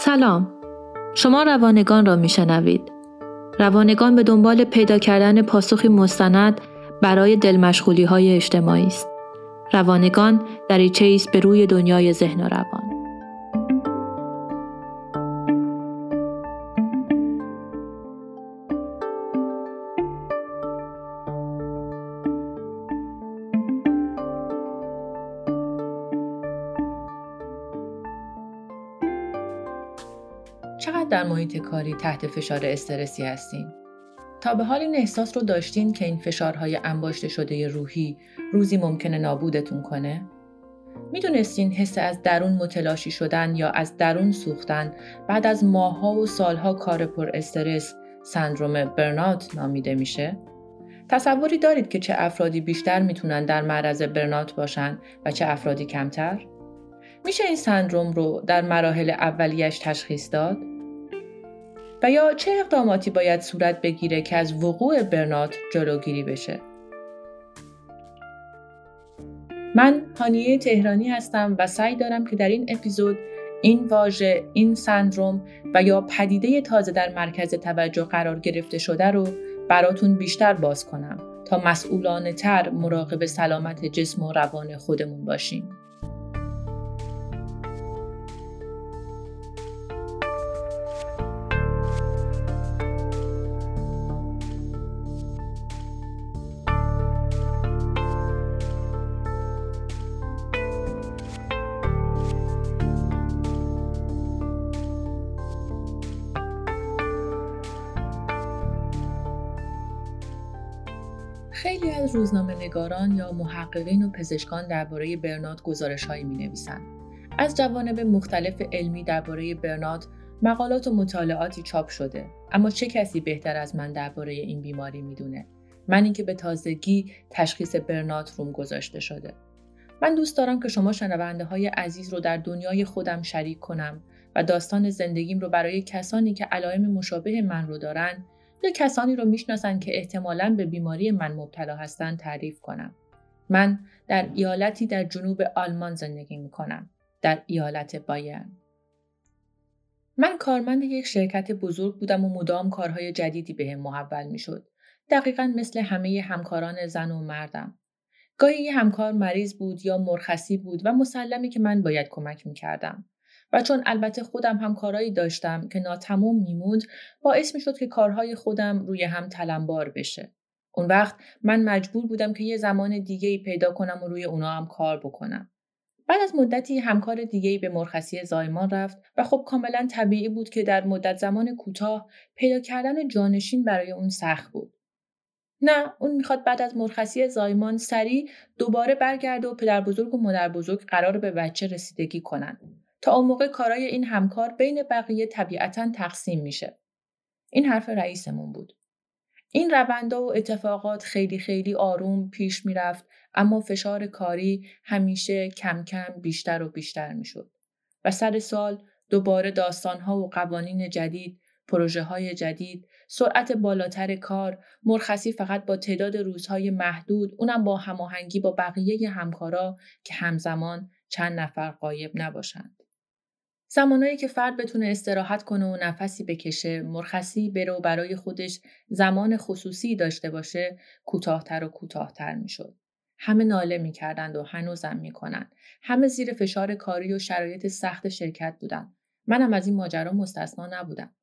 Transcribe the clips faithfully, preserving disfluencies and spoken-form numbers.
سلام، شما روانگان را میشنوید. روانگان به دنبال پیدا کردن پاسخی مستند برای دلمشغولی‌های اجتماعی است. روانگان دریچه‌ای است به روی دنیای ذهن و روان. چقدر در محیط کاری تحت فشار استرسی هستین؟ تا به حال این احساس رو داشتین که این فشارهای انباشته شده روحی روزی ممکنه نابودتون کنه؟ میدونستین حس از درون متلاشی شدن یا از درون سوختن بعد از ماه‌ها و سال‌ها کار پر استرس سندروم برن اوت نامیده میشه؟ تصوری دارید که چه افرادی بیشتر میتونن در معرض برن اوت باشن و چه افرادی کمتر؟ میشه این سندروم رو در مراحل اولیش تشخیص داد؟ و یا چه اقداماتی باید صورت بگیره که از وقوع برن اوت جلوگیری بشه؟ من هانیه تهرانی هستم و سعی دارم که در این اپیزود این واژه، این سندروم و یا پدیده تازه در مرکز توجه قرار گرفته شده رو براتون بیشتر باز کنم تا مسئولانه تر مراقب سلامت جسم و روان خودمون باشیم. خیلی از روزنامه‌نگاران یا محققین و پزشکان درباره برن اوت گزارش‌هایی می‌نویسند. از جوانب مختلف علمی درباره برن اوت مقالات و مطالعاتی چاپ شده. اما چه کسی بهتر از من درباره این بیماری میدونه؟ من اینکه به تازگی تشخیص برن اوت روم گذاشته شده. من دوست دارم که شما شنونده‌های عزیز رو در دنیای خودم شریک کنم و داستان زندگیم رو برای کسانی که علائم مشابه من رو دارن یا کسانی رو میشناسن که احتمالاً به بیماری من مبتلا هستن تعریف کنم. من در ایالتی در جنوب آلمان زندگی میکنم، در ایالت بایرن. من کارمند یک شرکت بزرگ بودم و مدام کارهای جدیدی بهم محول میشد. دقیقاً مثل همه همکاران زن و مردم. گاهی یه همکار مریض بود یا مرخصی بود و مسلمه که من باید کمک میکردم. و چون البته خودم همکارایی داشتم که ناتمام میموند، باعث میشد که کارهای خودم روی هم تلمبار بشه. اون وقت من مجبور بودم که یه زمان دیگه‌ای پیدا کنم و روی اونا هم کار بکنم. بعد از مدتی همکار دیگه‌ای به مرخصی زایمان رفت و خب کاملا طبیعی بود که در مدت زمان کوتاه پیدا کردن جانشین برای اون سخت بود. نه، اون میخواد بعد از مرخصی زایمان سریع دوباره برگرده و پدر بزرگ و مادر بزرگ قرار به بچه رسیدگی کنن. تا اون موقع کارای این همکار بین بقیه طبیعتاً تقسیم میشه. این حرف رئیسمون بود. این روندها و اتفاقات خیلی خیلی آروم پیش میرفت، اما فشار کاری همیشه کم کم بیشتر و بیشتر میشد. و سر سال دوباره داستانها و قوانین جدید، پروژه های جدید، سرعت بالاتر کار، مرخصی فقط با تعداد روزهای محدود، اونم با هماهنگی با بقیه همکارا که همزمان چند نفر غایب نباشند. زمانایی که فرد بتونه استراحت کنه و نفسی بکشه، مرخصی بره و برای خودش زمان خصوصی داشته باشه، کوتاه‌تر و کوتاه‌تر میشد. همه ناله میکردند و هنوزم میکنند. همه زیر فشار کاری و شرایط سخت شرکت بودن. منم از این ماجرا مستثنا نبودم.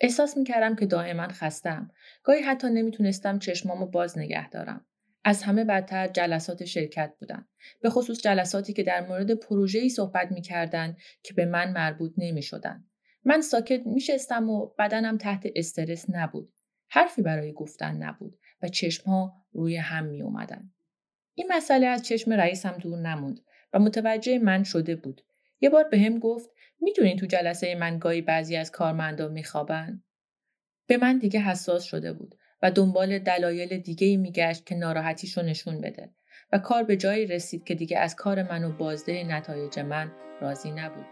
احساس میکردم که دائما خستم. گاهی حتی نمیتونستم چشمامو باز نگه دارم. از همه بدتر جلسات شرکت بودن، به خصوص جلساتی که در مورد پروژه‌ای صحبت می‌کردند که به من مربوط نمی‌شدند. من ساکت می‌نشستم و بدنم تحت استرس نبود. حرفی برای گفتن نبود و چشم‌ها روی هم می‌آمدند. این مسئله از چشم رئیسم دور نموند و متوجه من شده بود. یه بار بهم گفت می‌دونین تو جلسه من گاهی بعضی از کارمندا می‌خوابن. به من دیگه حساس شده بود و دنبال دلایل دیگه‌ای میگشت که ناراحتیشو نشون بده و کار به جایی رسید که دیگه از کار من و بازده نتایج من راضی نبود.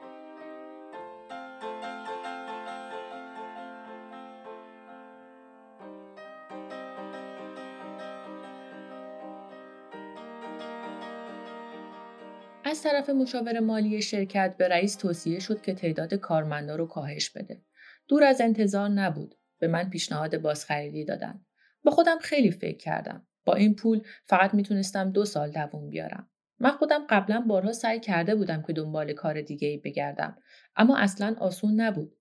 از از طرف مشاور مالی شرکت به رئیس توصیه شد که تعداد کارمندا رو کاهش بده. دور از انتظار نبود. به من پیشنهاد بازخریدی دادن. با خودم خیلی فکر کردم. با این پول فقط میتونستم دو سال دووم بیارم. من خودم قبلا بارها سعی کرده بودم که دنبال کار دیگه‌ای بگردم، اما اصلاً آسون نبود.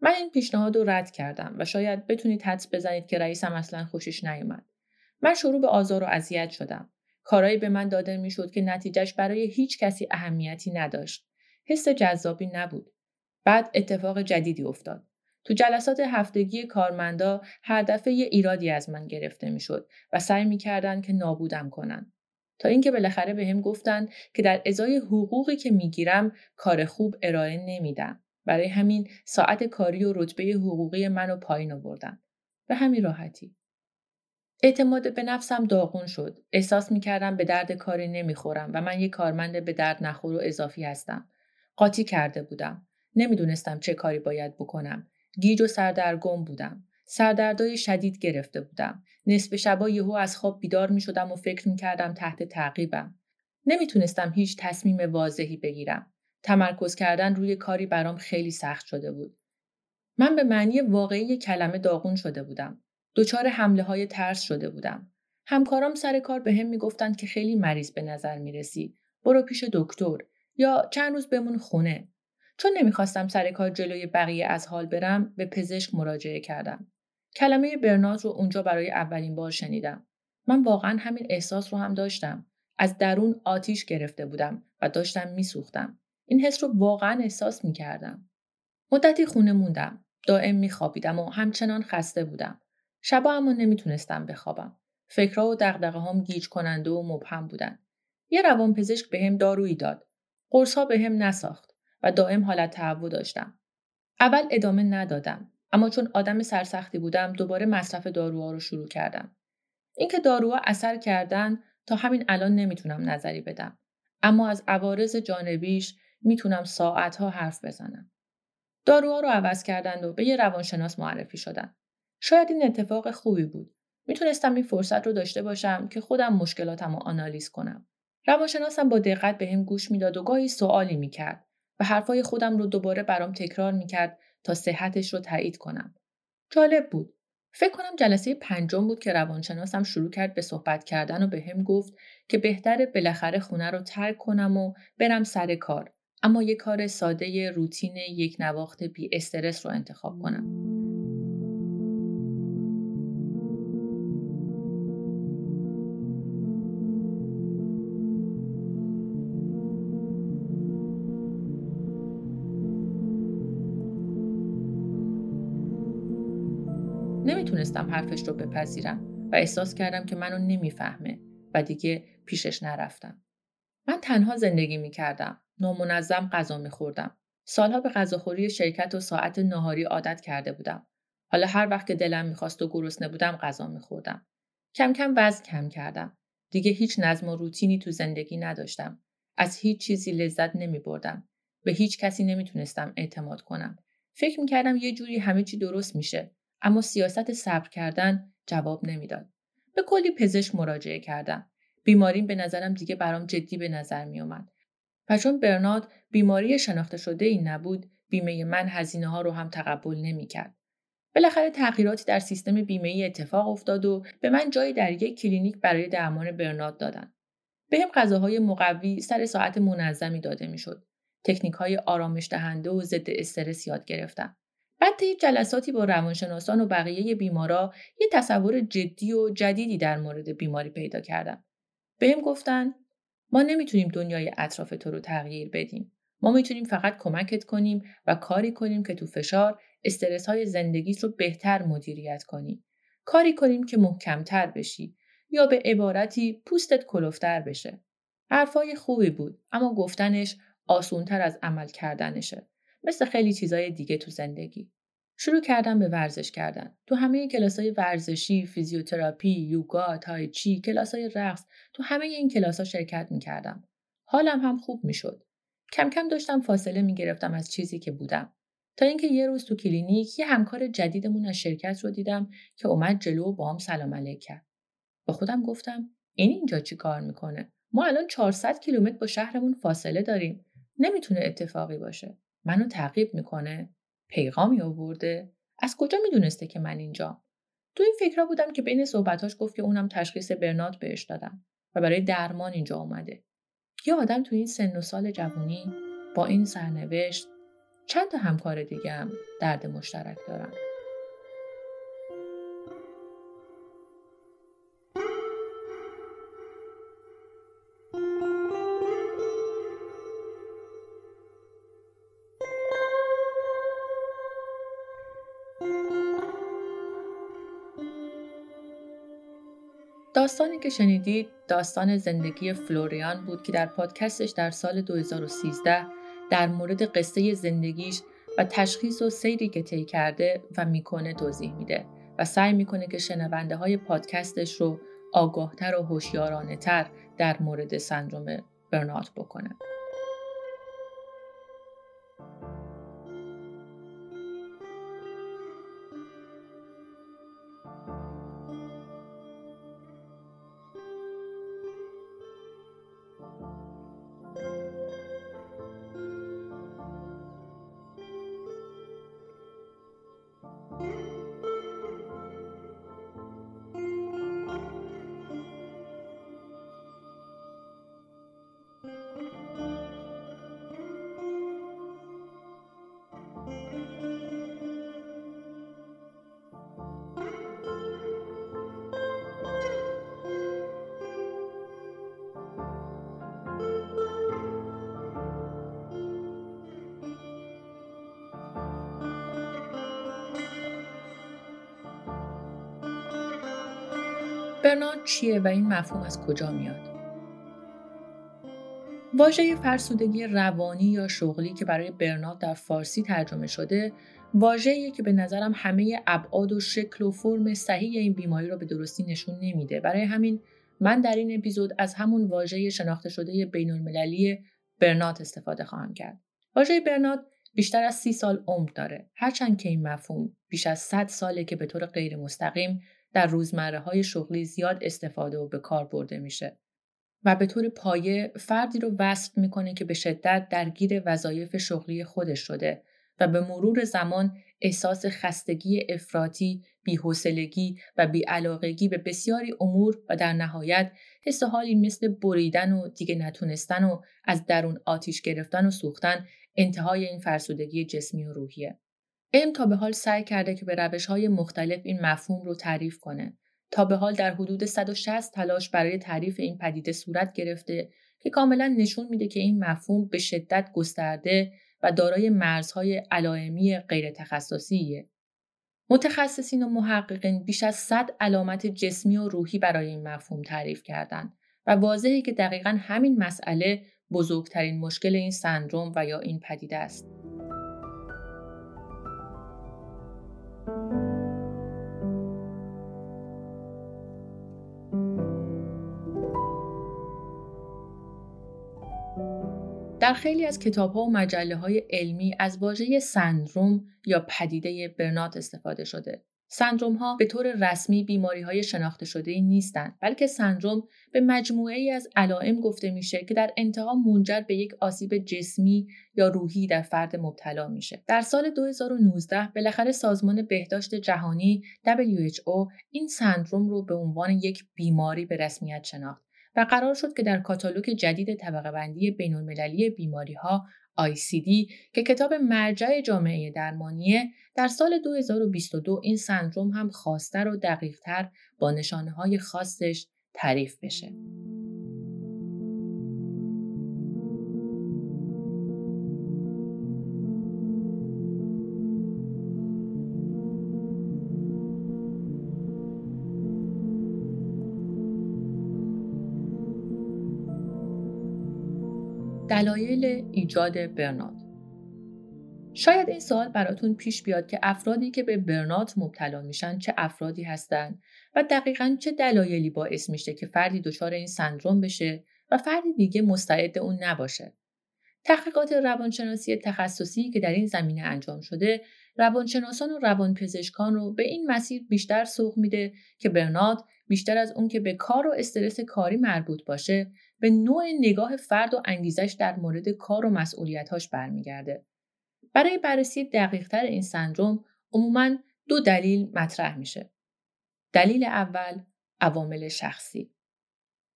من این پیشنهاد رو رد کردم و شاید بتونید حدس بزنید که رئیسم اصلاً خوشش نیومد. من شروع به آزار و اذیت شدم. کارایی به من داده میشد که نتیجهش برای هیچ کسی اهمیتی نداشت. حس جذابی نبود. بعد اتفاق جدیدی افتاد. تو جلسات هفتگی کارمندا هر دفعه یه ایرادی از من گرفته میشد و سعی میکردن که نابودم کنن. تا اینکه بالاخره بهم گفتن که در ازای حقوقی که میگیرم کار خوب ارائه نمیدم. برای همین ساعت کاری و رتبه حقوقی منو پایین آوردن. به همین راحتی. اعتماد به نفسم داغون شد. احساس میکردم به درد کاری نمیخورم و من یه کارمند به درد نخور و اضافی هستم. قاطی کرده بودم. نمیدونستم چه کاری باید بکنم. گیج و سردرگم بودم. سردردهای شدید گرفته بودم. نصف شبا یهو از خواب بیدار می شدم و فکر می کردم تحت تعقیبم. نمی تونستم هیچ تصمیم واضحی بگیرم. تمرکز کردن روی کاری برام خیلی سخت شده بود. من به معنی واقعی کلمه داغون شده بودم. دچار حمله های ترس شده بودم. همکارام سر کار به هم می گفتن که خیلی مریض به نظر می رسی. برو پیش دکتر یا چند روز بمون خونه. چون نمیخواستم سر کار جلوی بقیه از حال برم، به پزشک مراجعه کردم. کلمه برن اوت رو اونجا برای اولین بار شنیدم. من واقعا همین احساس رو هم داشتم. از درون آتیش گرفته بودم و داشتم میسوختم. این حس رو واقعا احساس میکردم. مدتی خونه موندم. دائم میخوابیدم و همچنان خسته بودم. شبا هم نمیتونستم بخوابم. فکرها و دغدغه‌هام گیج کننده و مبهم بودن. یه روانپزشک بهم دارویی داد. قرص‌ها بهم نساخت و دائم حالت تعو داشتم. اول ادامه ندادم، اما چون آدم سرسختی بودم دوباره مصرف داروها رو شروع کردم. اینکه داروها اثر کردن تا همین الان نمیتونم نظری بدم، اما از عوارض جانبیش میتونم ساعتها حرف بزنم. داروها رو عوض کردند و به یه روانشناس معرفی شدن. شاید این اتفاق خوبی بود. میتونستم این فرصت رو داشته باشم که خودم مشکلاتمو آنالیز کنم. روانشناسم با دقت بهم گوش میداد و گاهی سوالی میکرد و حرفای خودم رو دوباره برام تکرار میکرد تا صحتش رو تایید کنم. جالب بود. فکر کنم جلسه پنجم بود که روانشناسم شروع کرد به صحبت کردن و به هم گفت که بهتره بالاخره خونه رو ترک کنم و برم سر کار. اما یه کار ساده روتین یک نواخت بی استرس رو انتخاب کنم. نمیتونستم حرفش رو بپذیرم و احساس کردم که منو نمیفهمه و دیگه پیشش نرفتم. من تنها زندگی میکردم. نامنظم غذا میخوردم. سالها به غذاخوری شرکت و ساعت ناهاری عادت کرده بودم. حالا هر وقت که دلم میخواست و گرسنه بودم غذا میخوردم. کم کم وزن کم کردم. دیگه هیچ نظم و روتینی تو زندگی نداشتم. از هیچ چیزی لذت نمیبردم. به هیچ کسی نمیتونستم اعتماد کنم. فکر میکردم یه جوری همه چی درست میشه. اما سیاست صبر کردن جواب نمیداد. به کلی پزشک مراجعه کردم. بیماریم به نظرم دیگه برام جدی به نظر می اومد. و چون برن اوت بیماری شناخته شده ای نبود، بیمه من هزینه ها رو هم تقبل نمی کرد. بالاخره تغییراتی در سیستم بیمه ای اتفاق افتاد و به من جای در یک کلینیک برای درمان برن اوت دادن. بهم غذاهای مقوی سر ساعت منظمی داده میشد. تکنیک های آرامش دهنده و ضد استرس یاد گرفتم. بعد طی جلساتی با روانشناسان و بقیه بیمارا یه تصور جدی و جدیدی در مورد بیماری پیدا کردم. بهم گفتن ما نمیتونیم دنیای اطراف تو رو تغییر بدیم. ما میتونیم فقط کمکت کنیم و کاری کنیم که تو فشار، استرس‌های زندگیت رو بهتر مدیریت کنی. کاری کنیم که محکم‌تر بشی یا به عبارتی پوستت کلفتر بشه. حرفای خوبی بود، اما گفتنش آسون‌تر از عمل کردنشه. مثل خیلی چیزای دیگه تو زندگی. شروع کردم به ورزش کردن. تو همه کلاسای ورزشی، فیزیوتراپی، یوگا، تای چی، کلاسای رقص، تو همه این کلاسا شرکت می‌کردم. حالم هم خوب می‌شد. کم کم داشتم فاصله می‌گرفتم از چیزی که بودم. تا اینکه یه روز تو کلینیک یه همکار جدیدمون از شرکت رو دیدم که اومد جلو و باهام سلام علیک کرد. با خودم گفتم این اینجا چی کار می‌کنه؟ ما الان چهارصد کیلومتر با شهرمون فاصله داریم. نمیتونه اتفاقی باشه. منو تعقیب میکنه. پیغامی آورده. از کجا میدونسته که من اینجا؟ تو این فکرها بودم که بین صحبتاش گفت که اونم تشخیص برن اوت بهش دادن و برای درمان اینجا اومده. یه آدم تو این سن و سال جوانی با این سرنوشت چند تا همکار دیگه هم درد مشترک دارن. داستانی که شنیدید داستان زندگی فلوریان بود که در پادکستش در سال دو هزار و سیزده در مورد قصه زندگیش و تشخیص و سیری که طی کرده و میکنه توضیح میده و سعی میکنه که شنونده های پادکستش رو آگاهتر و هوشیارانه تر در مورد سندروم برن اوت بکنه. برن اوت چیه و این مفهوم از کجا میاد؟ واژه فرسودگی روانی یا شغلی که برای برن اوت در فارسی ترجمه شده، واژه‌ایه که به نظرم همه ابعاد و شکل و فرم صحیح این بیماری رو به درستی نشون نمیده. برای همین من در این اپیزود از همون واژه شناخته شده بین‌المللی برن اوت استفاده خواهم کرد. واژه برن اوت بیشتر از سی سال عمر داره، هرچند که این مفهوم بیش از صد ساله که به طور غیر مستقیم در روزمره‌های شغلی زیاد استفاده و به کار برده میشه و به طور پایه فردی رو وصف میکنه که به شدت درگیر وظایف شغلی خودش شده و به مرور زمان احساس خستگی افراطی، بی‌حوصلگی و بی‌علاقگی به بسیاری امور و در نهایت حس و حالی مثل بریدن و دیگه نتونستن و از درون آتیش گرفتن و سوختن انتهای این فرسودگی جسمی و روحیه. ام تا به حال سعی کرده که به روش‌های مختلف این مفهوم رو تعریف کنه. تا به حال در حدود صد و شصت تلاش برای تعریف این پدیده صورت گرفته که کاملا نشون میده که این مفهوم به شدت گسترده و دارای مرزهای علائمی غیر تخصصیه. متخصصین و محققین بیش از صد علامت جسمی و روحی برای این مفهوم تعریف کردن و واضحه که دقیقاً همین مسئله بزرگترین مشکل این سندروم و یا این پدیده است. در خیلی از کتاب‌ها و مجله‌های علمی از واژه سندروم یا پدیده برن اوت استفاده شده. سندروم‌ها به طور رسمی بیماری‌های شناخته شده‌ای نیستند، بلکه سندروم به مجموعه‌ای از علائم گفته میشه که در انتها منجر به یک آسیب جسمی یا روحی در فرد مبتلا میشه. در سال دو هزار و نوزده بالاخره سازمان بهداشت جهانی دبلیو اچ او این سندروم رو به عنوان یک بیماری به رسمیت شناخت و قرار شد که در کاتالوگ جدید طبقه بندی بین‌المللی بیماری‌ها آی سی دی که کتاب مرجع جامعه درمانیه در سال دو هزار و بیست و دو این سندروم هم خاص‌تر و دقیق‌تر با نشانه‌های خاصش تعریف بشه. دلایل ایجاد برن اوت. شاید این سوال براتون پیش بیاد که افرادی که به برن اوت مبتلا میشن چه افرادی هستن و دقیقاً چه دلایلی باعث میشه که فردی دچار این سندروم بشه و فردی دیگه مستعد اون نباشه. تحقیقات روانشناسی تخصصی که در این زمینه انجام شده، روانشناسان و روانپزشکان رو به این مسیر بیشتر سوق میده که برن اوت بیشتر از اون که به کار و استرس کاری مربوط باشه، به نوع نگاه فرد و انگیزش در مورد کار و مسئولیت‌هاش برمیگرده. برای بررسی دقیق‌تر این سندرم عموماً دو دلیل مطرح میشه. دلیل اول عوامل شخصی.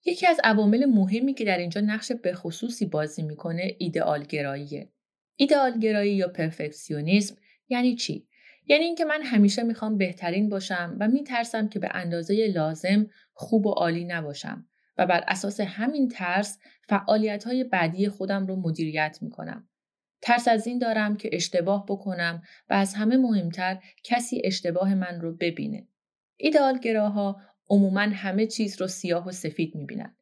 یکی از عوامل مهمی که در اینجا نقش به خصوصی بازی میکنه ایدئال گراییه. ایدئال گرایی یا پرفکسیونیسم یعنی چی؟ یعنی اینکه من همیشه میخوام بهترین باشم و میترسم که به اندازه لازم خوب و عالی نباشم و بر اساس همین ترس فعالیت‌های بعدی خودم رو مدیریت میکنم. ترس از این دارم که اشتباه بکنم و از همه مهمتر کسی اشتباه من رو ببینه. ایدئال گراها عموماً همه چیز رو سیاه و سفید میبینن.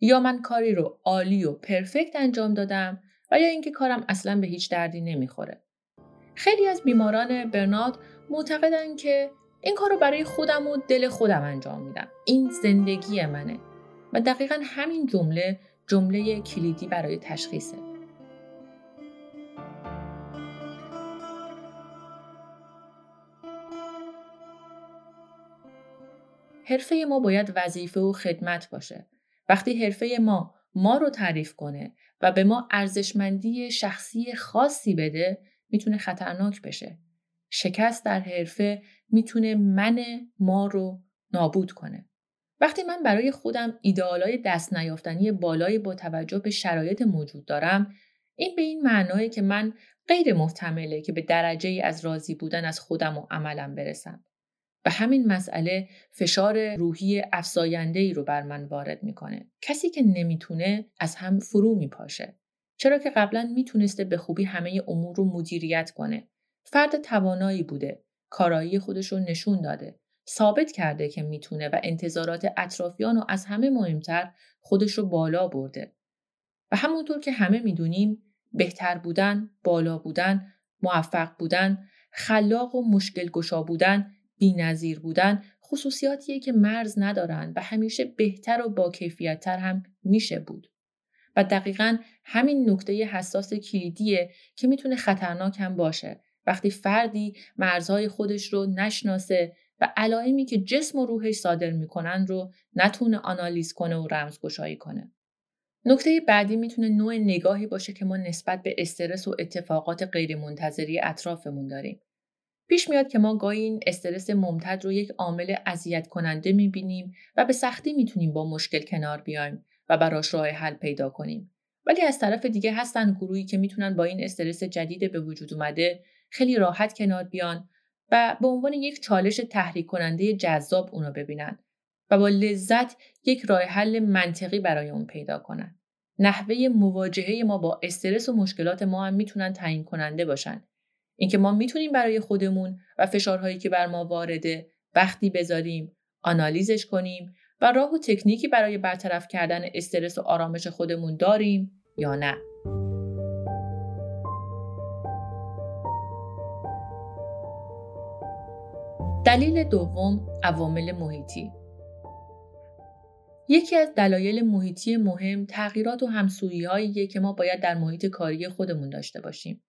یا من کاری رو عالی و پرفکت انجام دادم و یا اینکه کارم اصلاً به هیچ دردی نمیخوره. خیلی از بیماران برن اوت معتقدن که این کار رو برای خودم و دل خودم انجام میدم. این زندگی منه. و دقیقاً همین جمله جمله کلیدی برای تشخیصه. حرفه ما باید وظیفه و خدمت باشه. وقتی حرفه ما ما رو تعریف کنه و به ما ارزشمندی شخصی خاصی بده، میتونه خطرناک بشه. شکست در حرفه میتونه من ما رو نابود کنه. وقتی من برای خودم ایدئالای دست نیافتنی بالایی با توجه به شرایط موجود دارم، این به این معناه که من غیر محتمله که به درجه‌ای از راضی بودن از خودم و عملم برسم. به همین مسئله فشار روحی افزاینده‌ای رو بر من وارد میکنه. کسی که نمیتونه از هم فرو میپاشه. چرا که قبلا میتونسته به خوبی همه امور رو مدیریت کنه. فرد توانایی بوده، کارایی خودش رو نشون داده، ثابت کرده که میتونه و انتظارات اطرافیان و از همه مهمتر خودش رو بالا برده. و همونطور که همه میدونیم، بهتر بودن، بالا بودن، موفق بودن، خلاق و مشکل گشا بودن، بی‌نظیر بودن خصوصیاتیه که مرز ندارن و همیشه بهتر و با کیفیت‌تر هم میشه بود. و دقیقاً همین نکته حساس کلیدیه که میتونه خطرناک هم باشه. وقتی فردی مرزهای خودش رو نشناسه و علائمی که جسم و روحش صادر میکنن رو نتونه آنالیز کنه و رمزگشایی کنه. نکته بعدی میتونه نوع نگاهی باشه که ما نسبت به استرس و اتفاقات غیرمنتظری اطرافمون داریم. پیش میاد که ما گاهی این استرس ممتد رو یک عامل اذیت کننده میبینیم و به سختی میتونیم با مشکل کنار بیایم و براش راه حل پیدا کنیم. ولی از طرف دیگه هستن گروهی که میتونن با این استرس جدید به وجود اومده خیلی راحت کنار بیان و به عنوان یک چالش تحریک کننده جذاب اونو ببینن و با لذت یک راه حل منطقی برای اون پیدا کنن. نحوه مواجهه ما با استرس و مشکلات ما هم میتونن تعیین کننده باشن. اینکه ما میتونیم برای خودمون و فشارهایی که بر ما وارده وقتی بذاریم، آنالیزش کنیم و راه و تکنیکی برای برطرف کردن استرس و آرامش خودمون داریم یا نه. دلیل دوم عوامل محیطی. یکی از دلایل محیطی مهم تغییرات و همسویی‌هاییه که ما باید در محیط کاری خودمون داشته باشیم.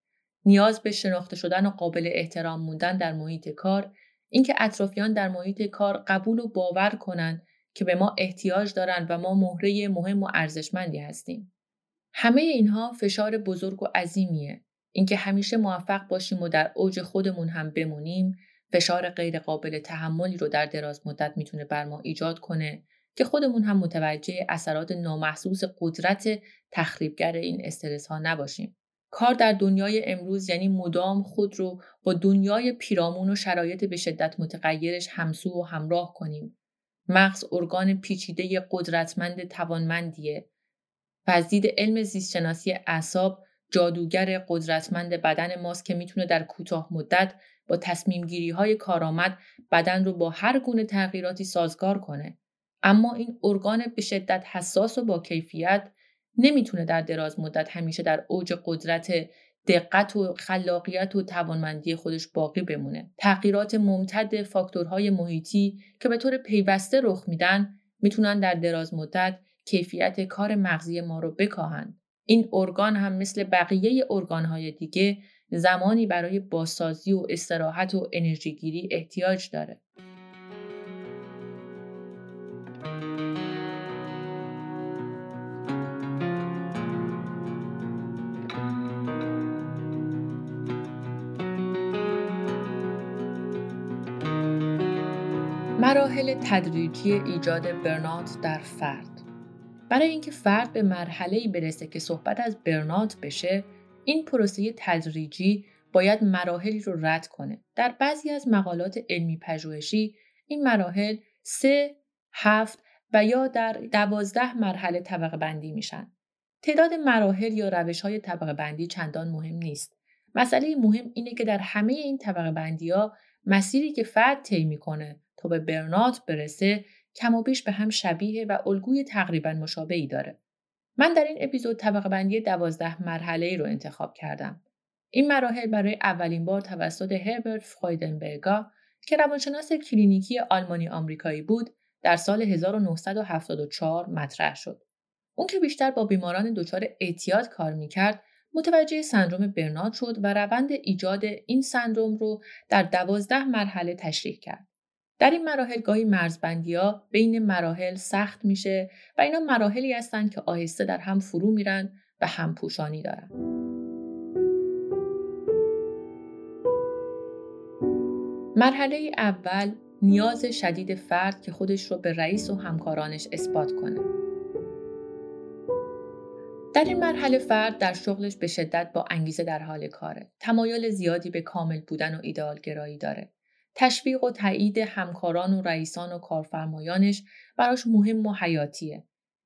نیاز به شناخته شدن و قابل احترام موندن در محیط کار، اینکه اطرافیان در محیط کار قبول و باور کنن که به ما احتیاج دارن و ما مهره مهم و ارزشمندی هستیم. همه اینها فشار بزرگ و عظیمیه. اینکه همیشه موفق باشیم و در اوج خودمون هم بمونیم، فشار غیر قابل تحملی رو در دراز مدت میتونه بر ما ایجاد کنه که خودمون هم متوجه اثرات نامحسوس قدرت تخریبگر این استرس ها نباشیم. کار در دنیای امروز یعنی مدام خود رو با دنیای پیرامون و شرایط به شدت متغیرش همسو و همراه کنیم. مغز ارگان پیچیده قدرتمند توانمندیه. و از دید علم زیستشناسی اعصاب جادوگر قدرتمند بدن ماست که میتونه در کوتاه مدت با تصمیم گیری های کارآمد بدن رو با هر گونه تغییراتی سازگار کنه. اما این ارگان به شدت حساس و با کیفیت نمیتونه در دراز مدت همیشه در اوج قدرت، دقت و خلاقیت و توانمندی خودش باقی بمونه. تغییرات ممتد فاکتورهای محیطی که به طور پیوسته رخ میدن میتونن در دراز مدت کیفیت کار مغزی ما رو بکاهن. این ارگان هم مثل بقیه ارگانهای دیگه زمانی برای بازسازی و استراحت و انرژی گیری احتیاج داره. مراحل تدریجی ایجاد برن اوت در فرد. برای اینکه فرد به مرحله‌ای برسه که صحبت از برن اوت بشه، این پروسه تدریجی باید مراحلی رو رد کنه. در بعضی از مقالات علمی پژوهشی این مراحل سه، هفت و یا در دوازده مرحله طبقه بندی میشن. تعداد مراحل یا روش‌های طبقه بندی چندان مهم نیست. مسئله مهم اینه که در همه این طبقه بندی‌ها مسیری که فرد طی می‌کنه تا به برن اوت برسه کم و بیش به هم شبیه و الگوی تقریباً مشابهی داره. من در این اپیزود طبقه بندی دوازده مرحله‌ای رو انتخاب کردم. این مراحل برای اولین بار توسط هربرت فرویدنبرگر که روانشناس کلینیکی آلمانی آمریکایی بود در سال هزار و نهصد و هفتاد و چهار مطرح شد. اون که بیشتر با بیماران دچار اعتیاد کار میکرد، متوجه سندروم برن اوت شد و روند ایجاد این سندروم رو در دوازده مرحله تشریح کرد. در این مراحل گاهی مرزبندی‌ها بین مراحل سخت میشه و اینا مراحلی هستن که آهسته در هم فرو میرن و همپوشانی دارن. مرحله اول، نیاز شدید فرد که خودش رو به رئیس و همکارانش اثبات کنه. در این مرحله فرد در شغلش به شدت با انگیزه در حال کاره. تمایل زیادی به کامل بودن و ایدئال گرایی داره. تشویق و تایید همکاران و رئیسان و کارفرمایانش براش مهم و حیاتیه.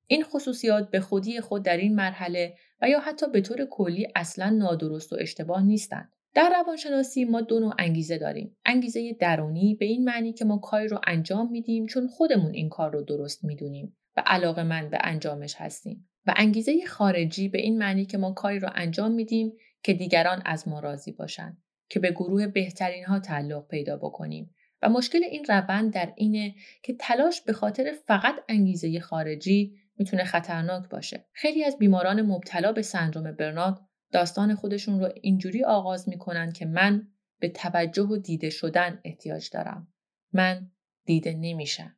این خصوصیات به خودی خود در این مرحله و یا حتی به طور کلی اصلاً نادرست و اشتباه نیستن. در روانشناسی ما دو نوع انگیزه داریم. انگیزه درونی به این معنی که ما کاری رو انجام میدیم چون خودمون این کار رو درست میدونیم و علاقه‌مند به انجامش هستیم. و انگیزه خارجی به این معنی که ما کاری رو انجام میدیم که دیگران از ما راضی باشن، که به گروه بهترین ها تعلق پیدا بکنیم. و مشکل این روند در اینه که تلاش به خاطر فقط انگیزه خارجی میتونه خطرناک باشه. خیلی از بیماران مبتلا به سندروم برن اوت داستان خودشون رو اینجوری آغاز میکنن که من به توجه و دیده شدن احتیاج دارم. من دیده نمیشم.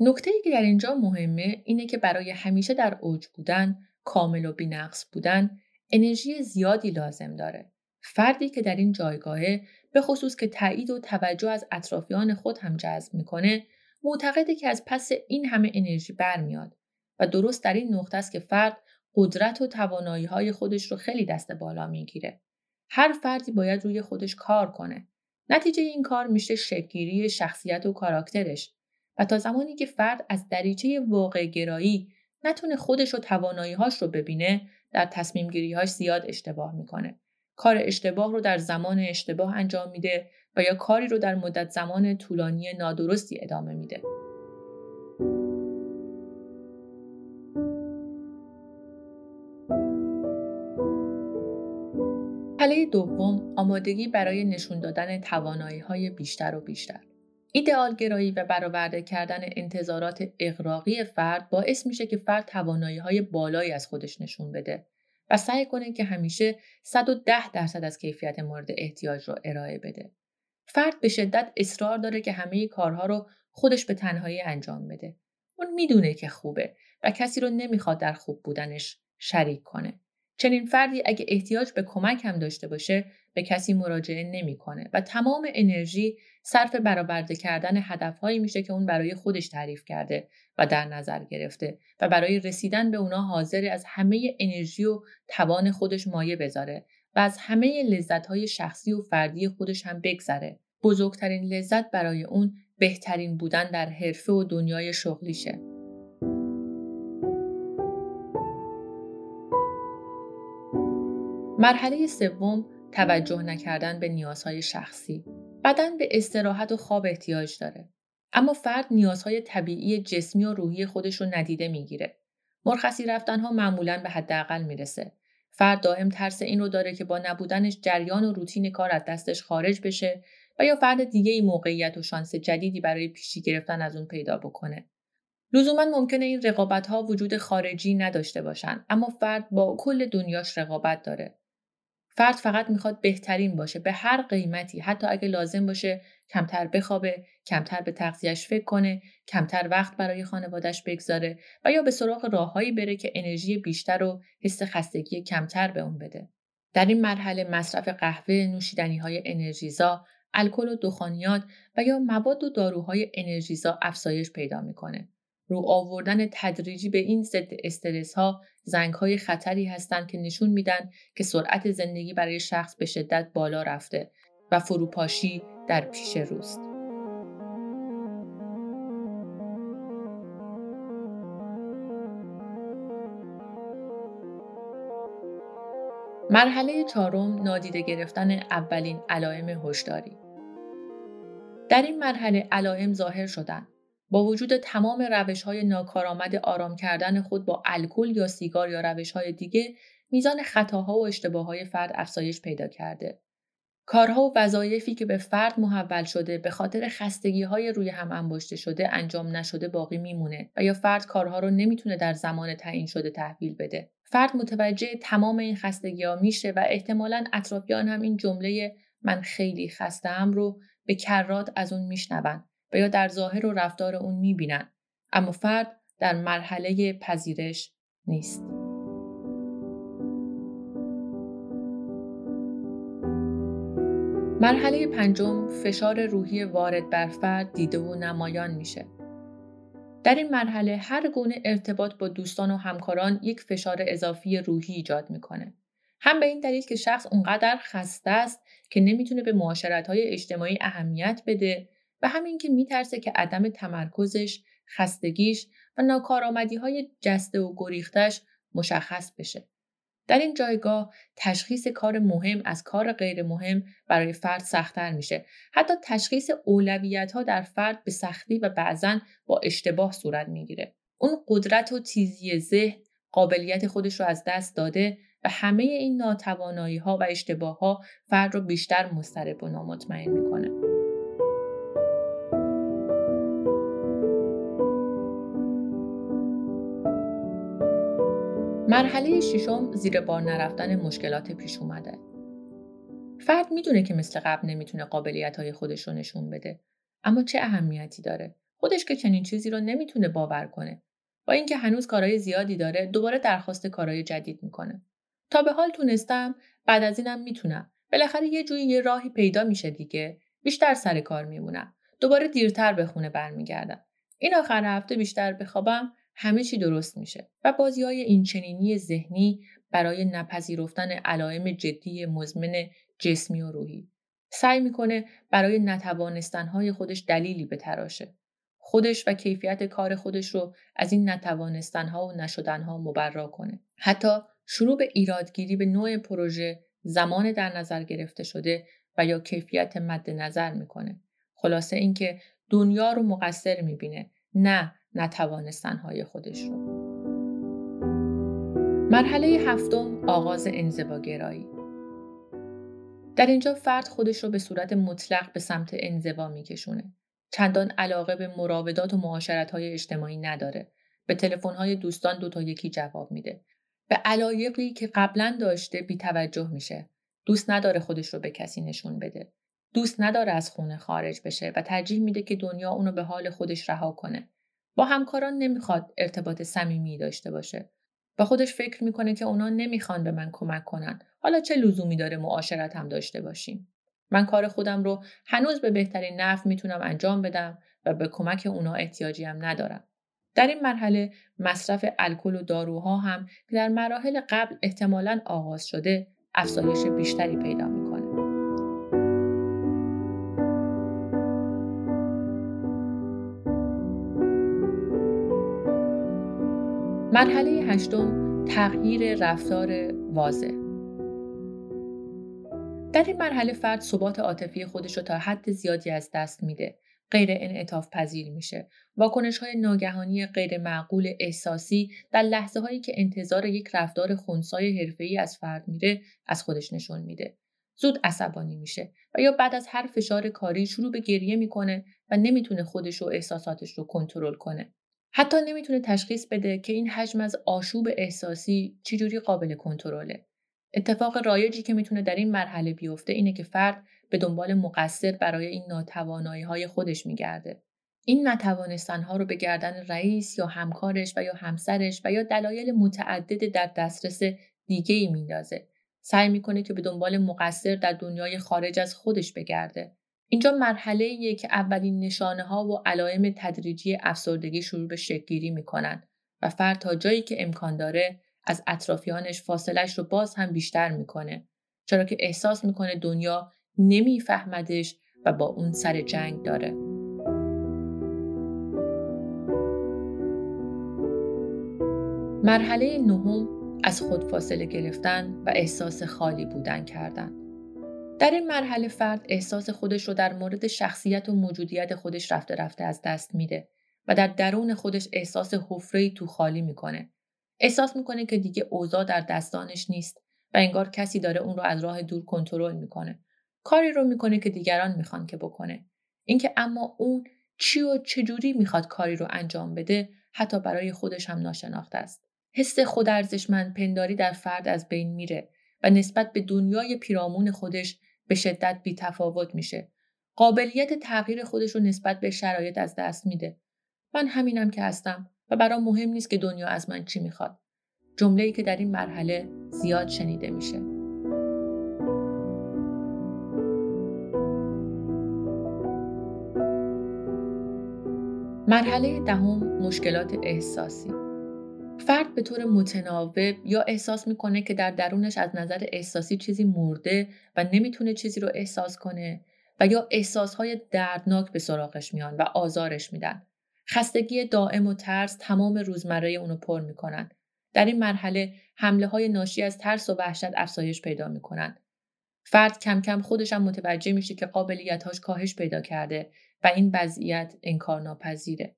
نکته‌ای که در اینجا مهمه اینه که برای همیشه در اوج بودن، کامل و بی‌نقص بودن، انرژی زیادی لازم داره. فردی که در این جایگاهه، به خصوص که تایید و توجه از اطرافیان خود هم جذب میکنه، معتقده که از پس این همه انرژی برمیاد و درست در این نقطه است که فرد قدرت و توانایی‌های خودش رو خیلی دست بالا میگیره. هر فردی باید روی خودش کار کنه. نتیجه این کار میشه شکل‌گیری شخصیت و کاراکترش. و تا زمانی که فرد از دریچه واقع گرایی نتونه خودش و توانایی‌هاش رو ببینه، در تصمیم گیری‌هاش زیاد اشتباه میکنه. کار اشتباه رو در زمان اشتباه انجام میده و یا کاری رو در مدت زمان طولانی نادرستی ادامه میده. مرحله دوم، آمادگی برای نشون دادن توانایی‌های بیشتر و بیشتر. ایدئال گرایی و برآورده کردن انتظارات اغراقی فرد باعث میشه که فرد توانایی‌های بالایی از خودش نشون بده و سعی کنه که همیشه صد و ده درصد از کیفیت مورد احتیاج رو ارائه بده. فرد به شدت اصرار داره که همه کارها رو خودش به تنهایی انجام بده. اون میدونه که خوبه و کسی رو نمیخواد در خوب بودنش شریک کنه. چنین فردی اگه احتیاج به کمک هم داشته باشه به کسی مراجعه نمیکنه و تمام انرژی صرف برآورده کردن هدفهایی میشه که اون برای خودش تعریف کرده و در نظر گرفته و برای رسیدن به اونا حاضر از همه انرژی و توان خودش مایه بذاره و از همه لذت‌های شخصی و فردی خودش هم بگذره. بزرگترین لذت برای اون بهترین بودن در حرفه و دنیای شغلیشه. مرحله سوم، توجه نکردن به نیازهای شخصی. بدن به استراحت و خواب احتیاج داره، اما فرد نیازهای طبیعی جسمی و روحی خودش رو ندیده میگیره. مرخصی رفتنها معمولاً به حداقل میرسه. فرد دائم ترس این رو داره که با نبودنش جریان و روتین کار از دستش خارج بشه و یا فرد دیگه‌ای موقعیت و شانس جدیدی برای پیشی گرفتن از اون پیدا بکنه. لزوماً ممکنه این رقابت‌ها وجود خارجی نداشته باشن، اما فرد با کل دنیاش رقابت داره. فرد فقط میخواد بهترین باشه به هر قیمتی، حتی اگه لازم باشه کمتر بخوابه، کمتر به تغذیه‌اش فکر کنه، کمتر وقت برای خانواده‌اش بگذاره و یا به سراغ راههایی بره که انرژی بیشتر و حس خستگی کمتر به اون بده. در این مرحله مصرف قهوه، نوشیدنی‌های انرژیزا، الکل و دخانیات و یا مواد و داروهای انرژیزا افزایش پیدا میکنه. رو آوردن تدریجی به این ضد استرس ها زنگ های خطری هستند که نشون میدن که سرعت زندگی برای شخص به شدت بالا رفته و فروپاشی در پیش روست. مرحله چهارم، نادیده گرفتن اولین علائم هوشداری. در این مرحله علائم ظاهر شدن. با وجود تمام روش‌های ناکارآمد آرام کردن خود با الکل یا سیگار یا روش‌های دیگه، میزان خطاها و اشتباه‌های فرد افزایش پیدا کرده. کارها و وظایفی که به فرد محول شده به خاطر خستگی‌های روی هم انباشته شده انجام نشده باقی میمونه و یا فرد کارها رو نمیتونه در زمان تعیین شده تحویل بده. فرد متوجه تمام این خستگی‌ها میشه و احتمالاً اطرافیان هم این جمله من خیلی خسته‌ام رو به کرات از اون میشنون و یا در ظاهر و رفتار اون میبینن، اما فرد در مرحله پذیرش نیست. مرحله پنجم، فشار روحی وارد بر فرد دیده و نمایان میشه. در این مرحله هر گونه ارتباط با دوستان و همکاران یک فشار اضافی روحی ایجاد میکنه. هم به این دلیل که شخص اونقدر خسته است که نمیتونه به معاشرت‌های اجتماعی اهمیت بده و همین که میترسه که عدم تمرکزش، خستگیش و ناکارآمدی‌های جسته و گریختش مشخص بشه. در این جایگاه تشخیص کار مهم از کار غیر مهم برای فرد سخت‌تر میشه. حتی تشخیص اولویت‌ها در فرد به سختی و بعضاً با اشتباه صورت میگیره. اون قدرت و تیزی ذهن، قابلیت خودش رو از دست داده و همه این ناتوانایی‌ها و اشتباه‌ها فرد رو بیشتر مضطرب و نامطمئن میکنه. مرحله ششم، زیر بار نرفتن مشکلات پیش اومده. فرد میدونه که مثل قبل نمیتونه قابلیت‌های خودش رو نشون بده، اما چه اهمیتی داره؟ خودش که چنین چیزی رو نمیتونه باور کنه. با اینکه هنوز کارهای زیادی داره، دوباره درخواست کارهای جدید میکنه. تا به حال تونستم، بعد از اینم میتونم. بالاخره یه جوری یه راهی پیدا میشه دیگه. بیشتر سر کار میمونم. دوباره دیرتر به خونه برمیگردم. این آخر هفته بیشتر بخوابم. همه چی درست میشه و بازی‌های اینچنینی ذهنی برای نپذیرفتن علائم جدی مزمن جسمی و روحی. سعی میکنه برای نتوانستن‌های خودش دلیلی بتراشه. خودش و کیفیت کار خودش رو از این نتوانستن‌ها و نشدن‌ها مبرا کنه. حتی شروع به ایرادگیری به نوع پروژه، زمان در نظر گرفته شده و یا کیفیت مد نظر میکنه. خلاصه اینکه دنیا رو مقصر میبینه، نه نتوانستن‌های خودش رو. مرحله هفتم، آغاز انزواگرایی. در اینجا فرد خودش رو به صورت مطلق به سمت انزوا می‌کشونه. چندان علاقه به مراودات و معاشرت‌های اجتماعی نداره. به تلفن‌های دوستان دو تا یکی جواب میده. به علایقی که قبلا داشته بی‌توجه میشه. دوست نداره خودش رو به کسی نشون بده. دوست نداره از خونه خارج بشه و ترجیح میده که دنیا اونو به حال خودش رها کنه. با همکاران نمیخواد ارتباط صمیمی داشته باشه. با خودش فکر میکنه که اونا نمیخوان به من کمک کنن. حالا چه لزومی داره معاشرت هم داشته باشیم؟ من کار خودم رو هنوز به بهترین نحو میتونم انجام بدم و به کمک اونا احتیاجی هم ندارم. در این مرحله مصرف الکل و داروها هم که در مراحل قبل احتمالاً آغاز شده، افزایش بیشتری پیدا میکنه. مرحله هشتم، تغییر رفتار واضح. در این مرحله فرد ثبات عاطفی خودش رو تا حد زیادی از دست میده، غیر انعطاف پذیر میشه. واکنش‌های ناگهانی غیر معقول احساسی در لحظه‌هایی که انتظار یک رفتار خنثی حرفه‌ای از فرد میره، از خودش نشون میده. زود عصبانی میشه و یا بعد از هر فشار کاری شروع به گریه میکنه و نمیتونه خودش و احساساتش رو کنترل کنه. حتی نمیتونه تشخیص بده که این حجم از آشوب احساسی چجوری قابل کنترله. اتفاق رایجی که میتونه در این مرحله بیفته اینه که فرد به دنبال مقصر برای این ناتوانایی‌های خودش میگرده. این نتوانستن‌ها رو به گردن رئیس یا همکارش و یا همسرش و یا دلایل متعدد در دسترس دیگه‌ای میندازه. سعی میکنه که به دنبال مقصر در دنیای خارج از خودش بگرده. اینجا مرحله‌ایه که اولین نشانه‌ها و علائم تدریجی افسردگی شروع به شکل گیری می‌کنند و فرد تا جایی که امکان داره از اطرافیانش فاصله‌اش رو باز هم بیشتر می‌کنه، چرا که احساس می‌کنه دنیا نمی‌فهمدش و با اون سر جنگ داره. مرحله نهم از خود فاصله گرفتن و احساس خالی بودن کردن. در این مرحله فرد احساس خودش رو در مورد شخصیت و موجودیت خودش رفته رفته از دست میده و در درون خودش احساس حفره‌ای تو خالی میکنه. احساس میکنه که دیگه اوضاع در دستانش نیست و انگار کسی داره اون رو از راه دور کنترل میکنه. کاری رو میکنه که دیگران میخوان که بکنه. اینکه اما اون چی و چجوری میخواد کاری رو انجام بده حتی برای خودش هم ناشناخته است. حس خود ارزشمند پنداری در فرد از بین میره و نسبت به دنیای پیرامون خودش به شدت بی‌تفاوت میشه. قابلیت تغییر خودش رو نسبت به شرایط از دست میده. من همینم که هستم و برام مهم نیست که دنیا از من چی میخواد. جمله‌ای که در این مرحله زیاد شنیده میشه. مرحله دهم مشکلات احساسی. فرد به طور متناوب یا احساس میکنه که در درونش از نظر احساسی چیزی مرده و نمیتونه چیزی رو احساس کنه و یا احساسهای دردناک به سراغش میان و آزارش میدن. خستگی دائم و ترس تمام روزمره اونو پر میکنن. در این مرحله حمله های ناشی از ترس و وحشت افزایش پیدا میکنن. فرد کم کم خودش هم متوجه میشه که قابلیت‌هاش کاهش پیدا کرده و این وضعیت انکارناپذیره.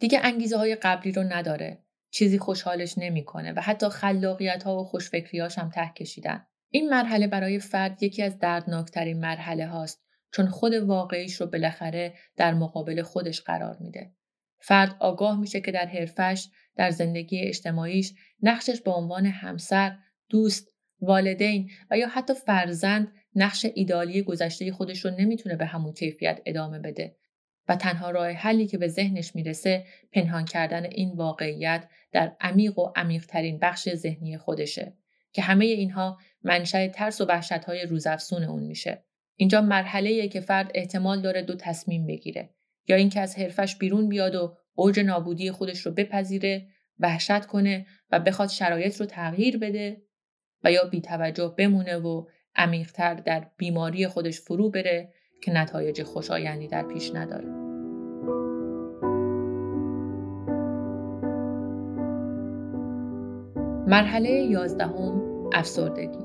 دیگه انگیزه‌های قبلی رو نداره. چیزی خوشحالش نمی‌کنه و حتی خلاقیت‌ها و خوشفکری‌هاش هم ته کشیدن. این مرحله برای فرد یکی از دردناک‌ترین مرحله هاست چون خود واقعیش رو بالاخره در مقابل خودش قرار میده. فرد آگاه میشه که در حرفش، در زندگی اجتماعیش، نقشش به عنوان همسر، دوست، والدین و یا حتی فرزند نقش ایدئالی گذشته خودش رو نمیتونه به همون کیفیت ادامه بده و تنها راه حلی که به ذهنش میرسه پنهان کردن این واقعیت در عمیق و عمیق‌ترین بخش ذهنی خودشه که همه اینها منشأ ترس و وحشت‌های روزافزون اون میشه. اینجا مرحله‌ایه که فرد احتمال داره دو تصمیم بگیره، یا اینکه از حرفش بیرون بیاد و اوج نابودی خودش رو بپذیره، وحشت کنه و بخواد شرایط رو تغییر بده، و یا بی‌توجه بمونه و عمیق‌تر در بیماری خودش فرو بره که نتایج خوشایندی در پیش نداره. مرحله یازدهم افسردگی.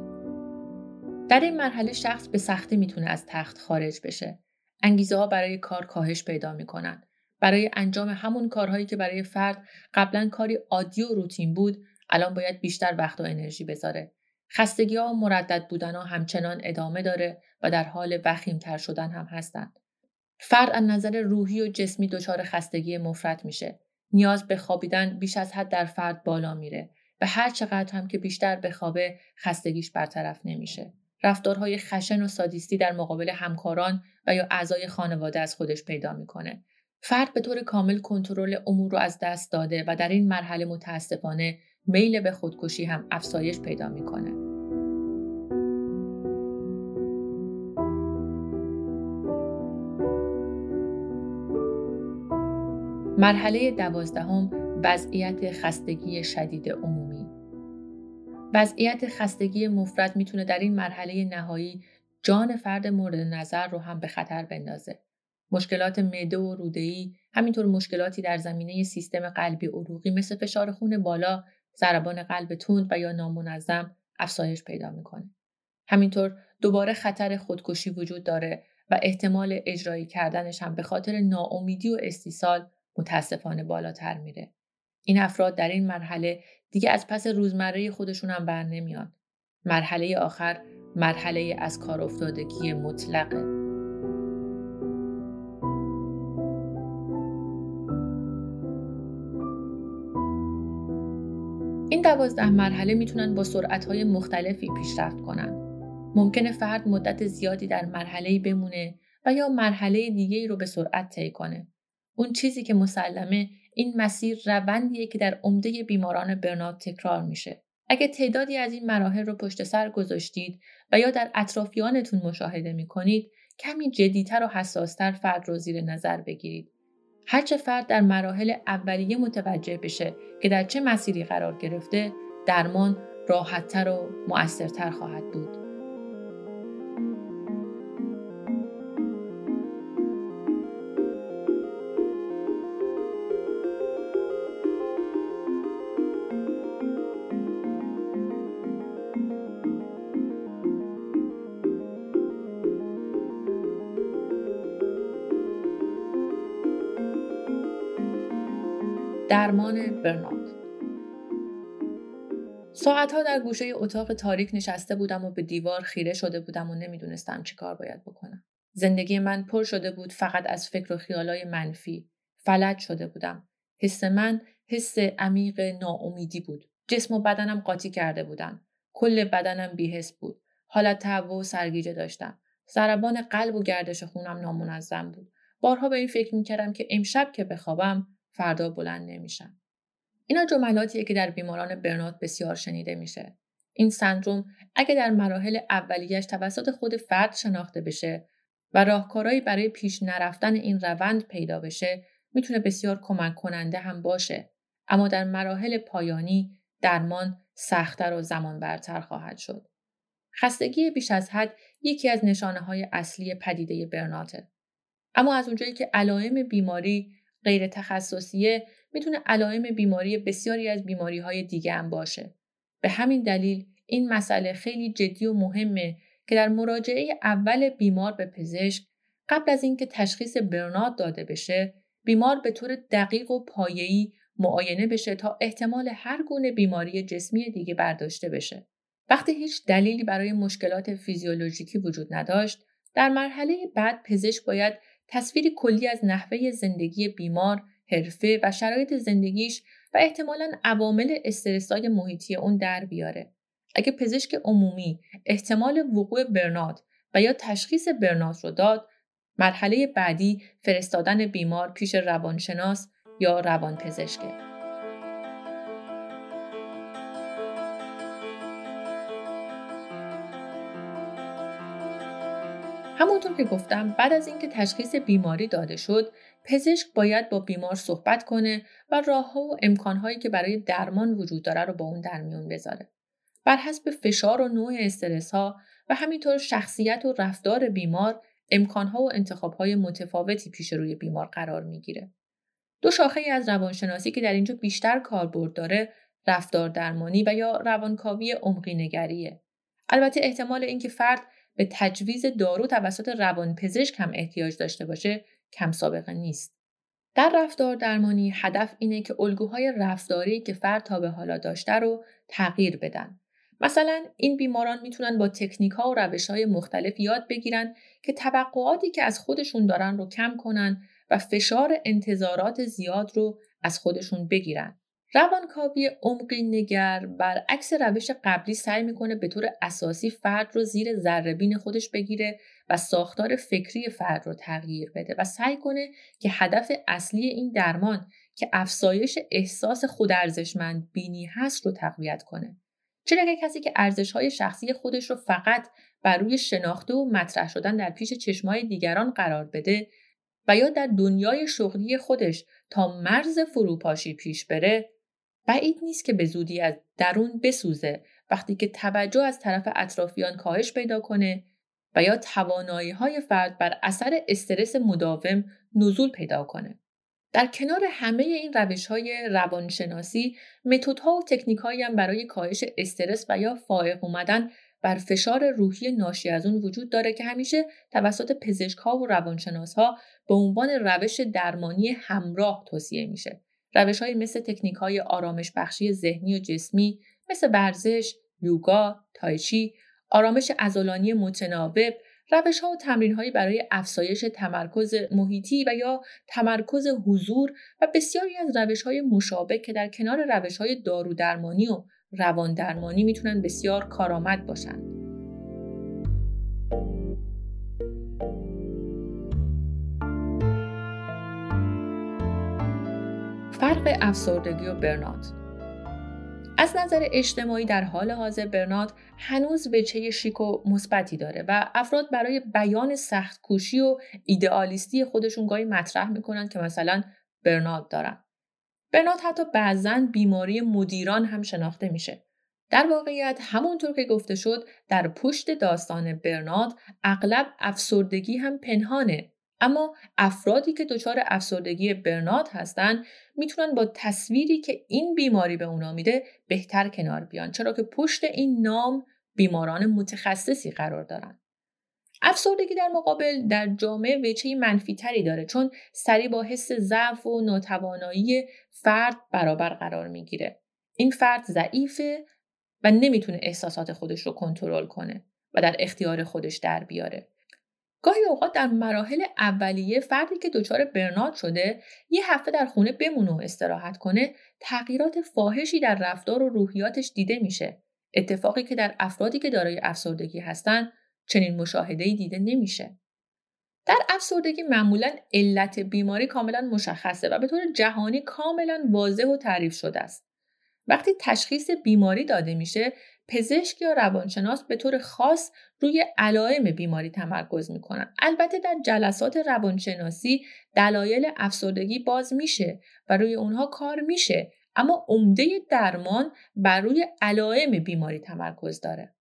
در این مرحله شخص به سختی میتونه از تخت خارج بشه. انگیزه‌ها برای کار کاهش پیدا میکنن. برای انجام همون کارهایی که برای فرد قبلا کاری عادی و روتین بود، الان باید بیشتر وقت و انرژی بذاره. خستگی‌ها و مردد بودن‌ها همچنان ادامه داره و در حال وخیم‌تر شدن هم هستند. فرد از نظر روحی و جسمی دچار خستگی مفرط میشه. نیاز به خوابیدن بیش از حد در فرد بالا میره و هر چقدر هم که بیشتر بخوابه خستگیش برطرف نمیشه. رفتارهای خشن و سادیستی در مقابل همکاران و یا اعضای خانواده از خودش پیدا میکنه. فرد به طور کامل کنترل امور رو از دست داده و در این مرحله متأسفانه میل به خودکشی هم افزایش پیدا میکنه. مرحله دوازدهم وضعیت خستگی شدید عمومی. وضعیت خستگی مفرط میتونه در این مرحله نهایی جان فرد مورد نظر رو هم به خطر بندازه. مشکلات معده و روده‌ای، همینطور مشکلاتی در زمینه سیستم قلبی عروقی مثل فشار خون بالا، ضربان قلب تند و یا نامنظم افزایش پیدا میکنه. همینطور دوباره خطر خودکشی وجود داره و احتمال اجرایی کردنش هم به خاطر ناامیدی و استیصال متاسفانه بالاتر میره. این افراد در این مرحله دیگه از پس روزمره خودشون هم بر نمیان. مرحله آخر مرحله از کار افتادگی مطلقه. این دوازده مرحله میتونن با سرعت‌های مختلفی پیشرفت کنن. ممکنه فرد مدت زیادی در مرحله‌ای بمونه و یا مرحله دیگه‌ای رو به سرعت طی کنه. اون چیزی که مسلمه این مسیر روندیه که در عمده بیماران برن اوت تکرار میشه. اگه تعدادی از این مراحل رو پشت سر گذاشتید و یا در اطرافیانتون مشاهده میکنید، کمی جدی‌تر و حساس‌تر فرد رو زیر نظر بگیرید. هرچه فرد در مراحل اولیه متوجه بشه که در چه مسیری قرار گرفته، درمان راحت‌تر و مؤثرتر خواهد بود. درمان برن اوت. ساعت‌ها در گوشه اتاق تاریک نشسته بودم و به دیوار خیره شده بودم و نمیدونستم چی کار باید بکنم. زندگی من پر شده بود فقط از فکر و خیالای منفی. فلج شده بودم. حس من حس عمیق ناامیدی بود. جسم و بدنم قاطی کرده بودن. کل بدنم بی‌حس بود. حالت تهوع و سرگیجه داشتم. ضربان قلب و گردش خونم نامنظم بود. بارها به این فکر می‌کردم که امشب که بخوابم فردا بلند نمیشن. اینا جملاتیه که در بیماران برن اوت بسیار شنیده میشه. این سندروم اگه در مراحل اولیه‌اش توسط خود فرد شناخته بشه و راهکارهایی برای پیش نرفتن این روند پیدا بشه، میتونه بسیار کمک کننده هم باشه. اما در مراحل پایانی درمان سخت‌تر و زمان برتر خواهد شد. خستگی بیش از حد یکی از نشانه‌های اصلی پدیده برن اوته. اما از اونجایی که علائم بیماری غیر تخصصیه، میتونه علائم بیماری بسیاری از بیماری‌های دیگه هم باشه. به همین دلیل این مسئله خیلی جدی و مهمه که در مراجعه اول بیمار به پزشک قبل از اینکه تشخیص برن اوت داده بشه، بیمار به طور دقیق و پایه‌ای معاینه بشه تا احتمال هر گونه بیماری جسمی دیگه برداشته بشه. وقتی هیچ دلیلی برای مشکلات فیزیولوژیکی وجود نداشت، در مرحله بعد پزشک باید تصویری کلی از نحوه زندگی بیمار، حرفه و شرایط زندگیش و احتمالاً عوامل استرس‌های محیطی اون در بیاره. اگه پزشک عمومی احتمال وقوع برن اوت و یا تشخیص برن اوت رو داد، مرحله بعدی فرستادن بیمار پیش روانشناس یا روانپزشکه. همونطور که گفتم، بعد از اینکه تشخیص بیماری داده شد، پزشک باید با بیمار صحبت کنه و راه‌ها و امکان‌هایی که برای درمان وجود داره رو با اون در میون بذاره. بر حسب فشار و نوع استرس‌ها و همینطور شخصیت و رفتار بیمار، امکان‌ها و انتخاب‌های متفاوتی پیش روی بیمار قرار می‌گیره. دو شاخه‌ای از روانشناسی که در اینجا بیشتر کاربرد داره، رفتار درمانی و یا روانکاوی عمقی نگریه. البته احتمال اینکه فرد به تجویز دارو توسط روانپزشک هم احتیاج داشته باشه کم سابقه نیست. در رفتار درمانی هدف اینه که الگوهای رفتاری که فرد تا به حالا داشته رو تغییر بدن. مثلا این بیماران میتونن با تکنیک‌ها و روش‌های مختلف یاد بگیرن که توقعاتی که از خودشون دارن رو کم کنن و فشار انتظارات زیاد رو از خودشون بگیرن. روانکاوی عمقی نگر برعکس روش قبلی سعی میکنه به طور اساسی فرد رو زیر ذره‌بین خودش بگیره و ساختار فکری فرد رو تغییر بده و سعی کنه که هدف اصلی این درمان که افزایش احساس خودارزشمند بینی هست رو تقویت کنه. چرا که کسی که ارزش‌های شخصی خودش رو فقط بر روی شناخته و مطرح شدن در پیش چشمای دیگران قرار بده و یا در دنیای شغلی خودش تا مرز فروپاشی پیش بره، بعید نیست که به زودی از درون بسوزه وقتی که توجه از طرف اطرافیان کاهش پیدا کنه و یا توانایی‌های فرد بر اثر استرس مداوم نزول پیدا کنه. در کنار همه این روش‌های روانشناسی، متدها و تکنیک‌هایی هم برای کاهش استرس و یا فائق اومدن بر فشار روحی ناشی از اون وجود داره که همیشه توسط پزشک‌ها و روانشناس‌ها به عنوان روش درمانی همراه توصیه میشه. روش‌هایی مثل تکنیک‌های آرامش بخشی ذهنی و جسمی مثل ورزش، یوگا، تایچی، آرامش عضلانی متناوب، روش‌ها و تمرین‌هایی برای افزایش تمرکز محیطی و یا تمرکز حضور و بسیاری از روش‌های مشابه که در کنار روش‌های دارودرمانی و روان درمانی میتونن بسیار کارآمد باشن. فرق افسردگی و برن اوت. از نظر اجتماعی در حال حاضر برن اوت هنوز وجهه شیک و مثبتی داره و افراد برای بیان سخت کوشی و ایدئالیستی خودشون گاهی مطرح میکنن که مثلا برن اوت دارن. برن اوت حتی بعضن بیماری مدیران هم شناخته میشه. در واقعیت همونطور که گفته شد در پشت داستان برن اوت اغلب افسردگی هم پنهانه، اما افرادی که دچار افسردگی برن اوت هستن میتونن با تصویری که این بیماری به اونا میده بهتر کنار بیان، چرا که پشت این نام بیماران متخصصی قرار دارن. افسردگی در مقابل در جامعه وجهی منفی تری داره، چون سری با حس ضعف و ناتوانایی فرد برابر قرار میگیره. این فرد ضعیفه و نمیتونه احساسات خودش رو کنترل کنه و در اختیار خودش در بیاره. گاهی اوقات در مراحل اولیه فردی که دچار برن اوت شده یه هفته در خونه بمونه و استراحت کنه، تغییرات فاحشی در رفتار و روحیاتش دیده میشه. اتفاقی که در افرادی که دارای افسردگی هستن چنین مشاهده‌ای دیده نمیشه. در افسردگی معمولاً علت بیماری کاملاً مشخصه و به طور جهانی کاملاً واضح و تعریف شده است. وقتی تشخیص بیماری داده میشه، پزشک یا روانشناس به طور خاص روی علائم بیماری تمرکز میکنن. البته در جلسات روانشناسی دلایل افسردگی باز میشه و روی اونها کار میشه، اما عمده درمان بر روی علائم بیماری تمرکز داره.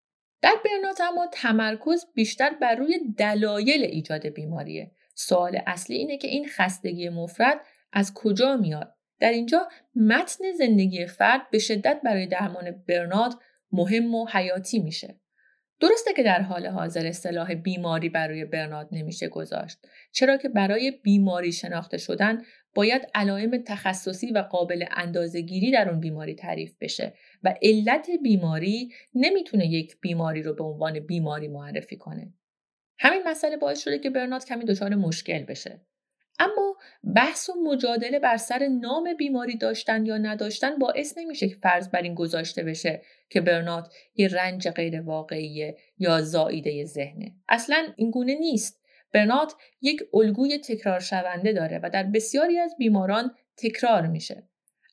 در برن اوت اما تمرکز بیشتر بر روی دلایل ایجاد بیماریه. سوال اصلی اینه که این خستگی مفرط از کجا میاد؟ در اینجا متن زندگی فرد به شدت برای درمان برن اوت مهم و حیاتی میشه. درسته که در حال حاضر اصطلاح بیماری برای برن اوت نمیشه گذاشت، چرا که برای بیماری شناخته شدن باید علائم تخصصی و قابل اندازه‌گیری در اون بیماری تعریف بشه و علت بیماری نمیتونه یک بیماری رو به عنوان بیماری معرفی کنه. همین مسئله باعث شده که برن اوت کمی دچار مشکل بشه. اما بحث و مجادله بر سر نام بیماری داشتن یا نداشتن باعث نمیشه که فرض بر این گذاشته بشه که برن اوت یه رنج غیر واقعیه یا زائیده ذهنه. اصلاً این گونه نیست. برن اوت یک الگوی تکرار شونده داره و در بسیاری از بیماران تکرار میشه.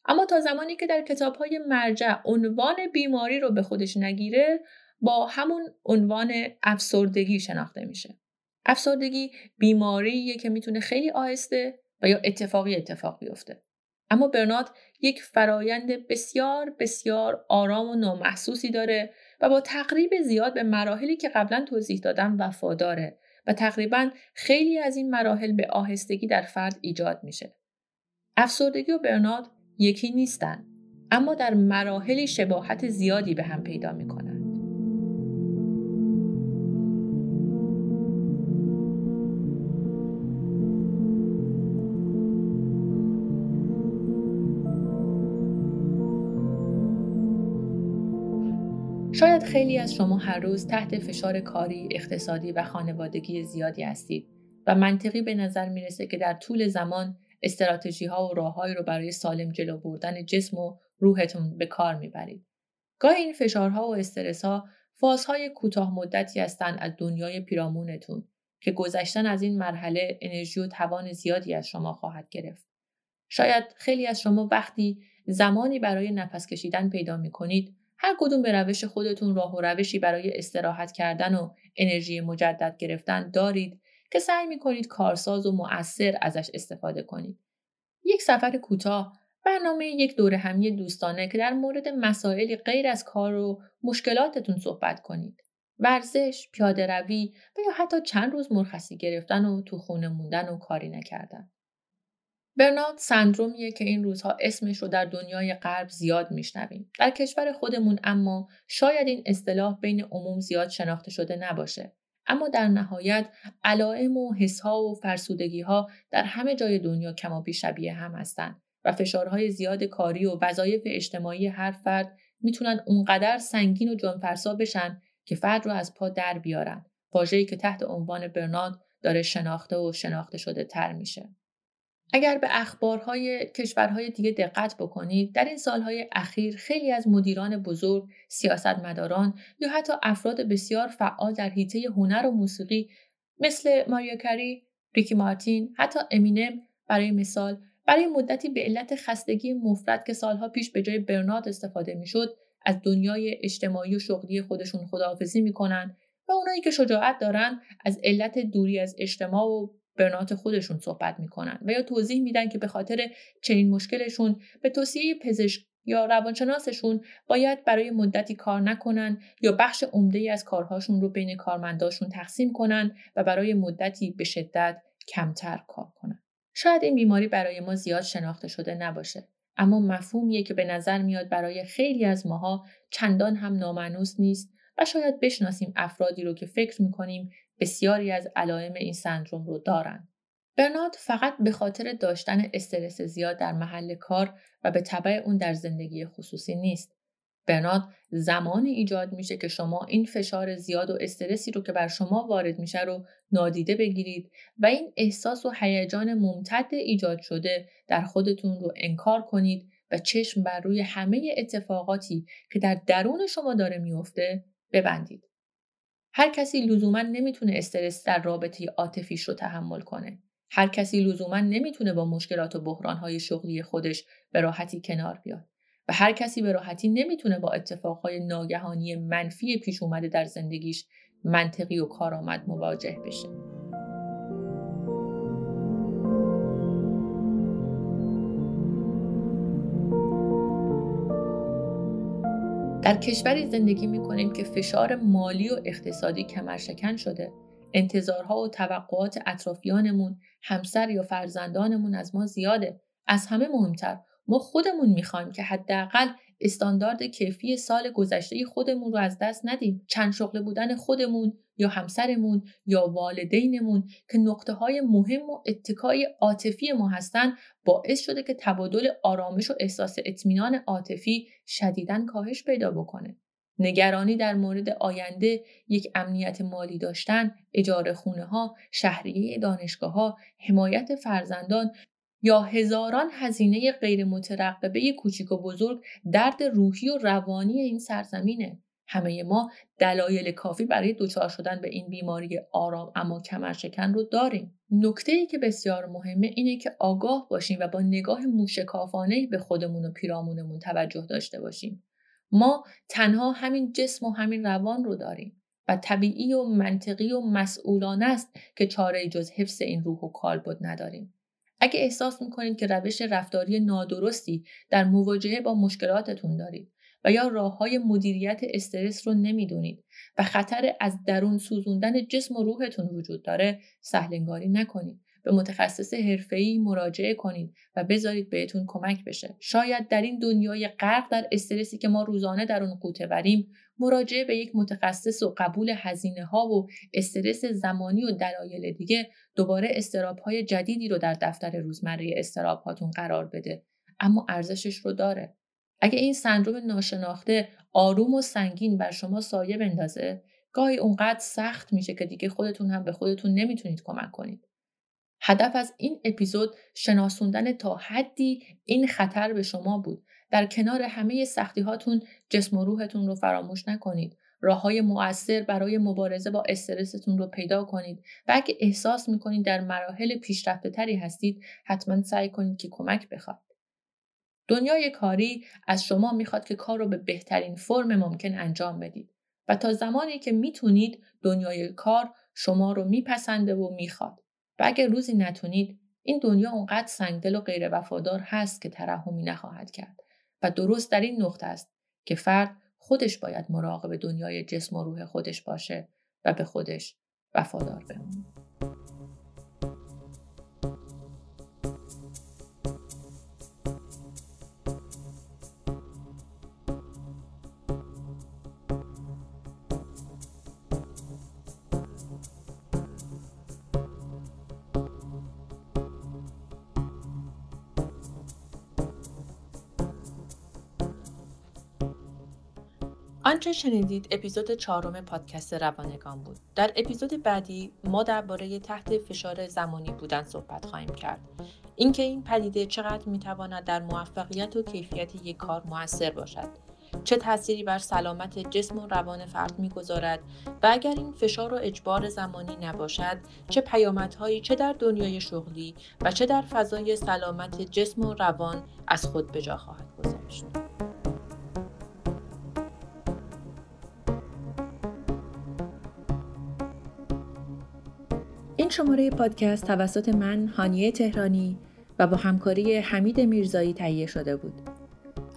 اما تا زمانی که در کتاب‌های مرجع عنوان بیماری رو به خودش نگیره، با همون عنوان افسردگی شناخته میشه. افسردگی بیماریه که میتونه خیلی آهسته و یا اتفاقی اتفاق بیفته. اما برن اوت یک فرایند بسیار بسیار آرام و نامحسوسی داره و با تقریب زیاد به مراحلی که قبلا توضیح دادم وفاداره و تقریبا خیلی از این مراحل به آهستگی در فرد ایجاد میشه. افسردگی و برن اوت یکی نیستن، اما در مراحلی شباهت زیادی به هم پیدا میکنن. شاید خیلی از شما هر روز تحت فشار کاری، اقتصادی و خانوادگی زیادی هستید و منطقی به نظر میرسه که در طول زمان استراتژی‌ها و راه‌هایی رو برای سالم جلو بردن جسم و روحتون به کار میبرید. گاهی این فشارها و استرس‌ها فازهای کوتاه مدتی هستن از دنیای پیرامونتون که گذشتن از این مرحله انرژی و توان زیادی از شما خواهد گرفت. شاید خیلی از شما وقتی زمانی برای نفس کشیدن پیدا می‌کنید، هر کدوم به روش خودتون راه و روشی برای استراحت کردن و انرژی مجدد گرفتن دارید که سعی می‌کنید کارساز و مؤثر ازش استفاده کنید. یک سفر کوتاه، برنامه یک دوره همی دوستانه که در مورد مسائلی غیر از کار و مشکلاتتون صحبت کنید. ورزش، پیاده روی و یا حتی چند روز مرخصی گرفتن و تو خونه موندن و کاری نکردن. برن اوت سندرومیه که این روزها اسمش رو در دنیای غرب زیاد میشنویم. در کشور خودمون اما شاید این اصطلاح بین عموم زیاد شناخته شده نباشه. اما در نهایت علائم و حس‌ها و فرسودگی‌ها در همه جای دنیا کمابیش شبیه هم هستن و فشارهای زیاد کاری و وظایف اجتماعی هر فرد میتونن اونقدر سنگین و جانفرسا بشن که فرد رو از پا در بیارن. واژه‌ای که تحت عنوان برن اوت داره شناخته و شناخته شده تر میشه. اگر به اخبارهای کشورهای دیگه دقت بکنید، در این سالهای اخیر خیلی از مدیران بزرگ، سیاستمداران یا حتی افراد بسیار فعال در حیطه هنر و موسیقی مثل ماریا کری، ریکی مارتین، حتی امینم برای مثال، برای مدتی به علت خستگی مفرط که سالها پیش به جای برن اوت استفاده میشد، از دنیای اجتماعی و شغلی خودشون خداحافظی میکنن و اونایی که شجاعت دارن از علت دوری از اجتماع و برن‌اوت خودشون صحبت میکنن و یا توضیح میدن که به خاطر چنین مشکلشون به توصیه پزشک یا روانشناسشون باید برای مدتی کار نکنن یا بخش عمده‌ای از کارهاشون رو بین کارمنداشون تقسیم کنن و برای مدتی به شدت کمتر کار کنن. شاید این بیماری برای ما زیاد شناخته شده نباشه، اما مفهومیه که به نظر میاد برای خیلی از ماها چندان هم نامانوس نیست و شاید بشناسیم افرادی رو که فکر میکنیم بسیاری از علائم این سندروم رو دارن. برن اوت فقط به خاطر داشتن استرس زیاد در محل کار و به تبع اون در زندگی خصوصی نیست. برن اوت زمانی ایجاد میشه که شما این فشار زیاد و استرسی رو که بر شما وارد میشه رو نادیده بگیرید و این احساس و هیجان ممتد ایجاد شده در خودتون رو انکار کنید و چشم بر روی همه اتفاقاتی که در درون شما داره میفته ببندید. هر کسی لزوما نمیتونه استرس در رابطه عاطفیش رو تحمل کنه. هر کسی لزوما نمیتونه با مشکلات و بحران‌های شغلی خودش به راحتی کنار بیاد و هر کسی به راحتی نمیتونه با اتفاقهای ناگهانی منفی پیش اومده در زندگیش منطقی و کارآمد مواجه بشه. در کشوری زندگی می‌کنیم که فشار مالی و اقتصادی کمرشکن شده. انتظارها و توقعات اطرافیانمون، همسر یا فرزندانمون از ما زیاده. از همه مهمتر، ما خودمون میخوایم که حداقل استاندارد کیفی سال گذشته خودمون رو از دست ندیم. چند شغله بودن خودمون یا همسرمون یا والدینمون که نقطه‌های مهم و اتکای عاطفی ما هستن باعث شده که تبادل آرامش و احساس اطمینان عاطفی شدیداً کاهش پیدا بکنه. نگرانی در مورد آینده، یک امنیت مالی داشتن، اجاره خونه ها، شهریه دانشگاه ها، حمایت فرزندان یا هزاران هزینه غیر مترقبه کوچیک و بزرگ درد روحی و روانی این سرزمینه. همه ما دلایل کافی برای دچار شدن به این بیماری آرام اما کمرشکن رو داریم. نکته‌ای که بسیار مهمه اینه که آگاه باشیم و با نگاه موشکافانه‌ای به خودمون و پیرامونمون توجه داشته باشیم. ما تنها همین جسم و همین روان رو داریم و طبیعی و منطقی و مسئولانه است که چاره‌ای جز حفظ این روح و کالبد نداریم. اگه احساس میکنید که روش رفتاری نادرستی در مواجهه با مشکلاتتون دارید و یا راه‌های مدیریت استرس رو نمیدونید و خطر از درون سوزوندن جسم و روحتون وجود داره، سهل‌انگاری نکنید. به متخصص حرفه‌ای مراجعه کنید و بذارید بهتون کمک بشه. شاید در این دنیای غرق در استرسی که ما روزانه در اون غوطه‌وریم، مراجعه به یک متخصص و قبول هزینه‌ها و استرس زمانی و دلایل دیگه دوباره استراپ‌های جدیدی رو در دفتر روزمره استراپ‌هاتون قرار بده، اما ارزشش رو داره. اگه این سندرم ناشناخته آروم و سنگین بر شما سایه بندازه، گاهی اونقدر سخت میشه که دیگه خودتون هم به خودتون نمیتونید کمک کنید. هدف از این اپیزود شناسوندن تا حدی این خطر به شما بود. در کنار همه سختی هاتون جسم و روحتون رو فراموش نکنید. راه‌های مؤثر برای مبارزه با استرستون رو پیدا کنید و اگه احساس میکنید در مراحل پیشرفته‌تری هستید، حتما سعی کنید که کمک بخواید. دنیای کاری از شما میخواد که کار رو به بهترین فرم ممکن انجام بدید و تا زمانی که میتونید دنیای کار شما رو میپسنده و میخواد. و اگر روزی نتونید، این دنیا اونقدر سنگدل و غیر وفادار هست که ترحمی نخواهد کرد و درست در این نقطه است که فرد خودش باید مراقب دنیای جسم و روح خودش باشه و به خودش وفادار بمونه. آنچه شنیدید اپیزود چهارم پادکست روانگان بود. در اپیزود بعدی ما درباره تحت فشار زمانی بودن صحبت خواهیم کرد. اینکه این پدیده چقدر میتواند در موفقیت و کیفیت یک کار مؤثر باشد، چه تأثیری بر سلامت جسم و روان فرد میگذارد و اگر این فشار و اجبار زمانی نباشد، چه پیامدهایی چه در دنیای شغلی و چه در فضای سلامت جسم و روان از خود به جا خواهد گذاشت. این شماره پادکست توسط من هانیه تهرانی و با همکاری حمید میرزایی تهیه شده بود.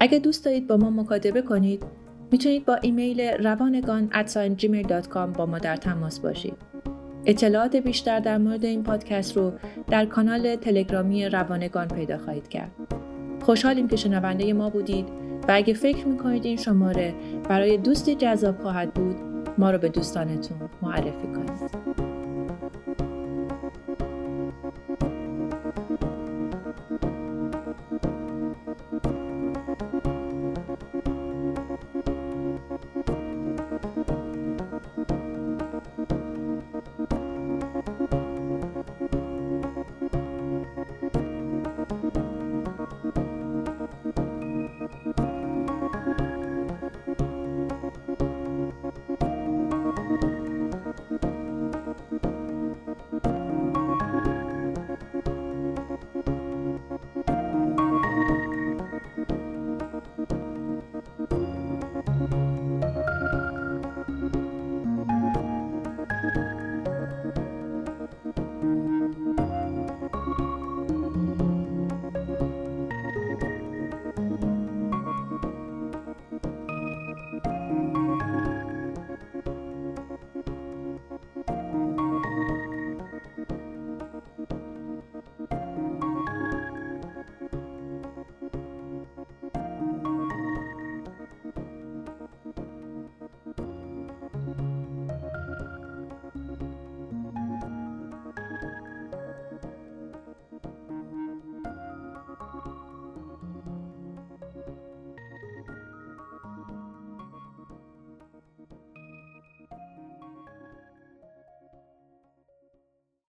اگه دوست دارید با ما مکاتبه کنید، میتونید با ایمیل روانگان ات جیمیل دات کام با ما در تماس باشید. اطلاعات بیشتر در مورد این پادکست رو در کانال تلگرامی روانگان پیدا خواهید کرد. خوشحالیم که شنونده ما بودید و اگه فکر میکنید این شماره برای دوستی جذاب خواهد بود، ما رو به دوستانتون معرفی کنید.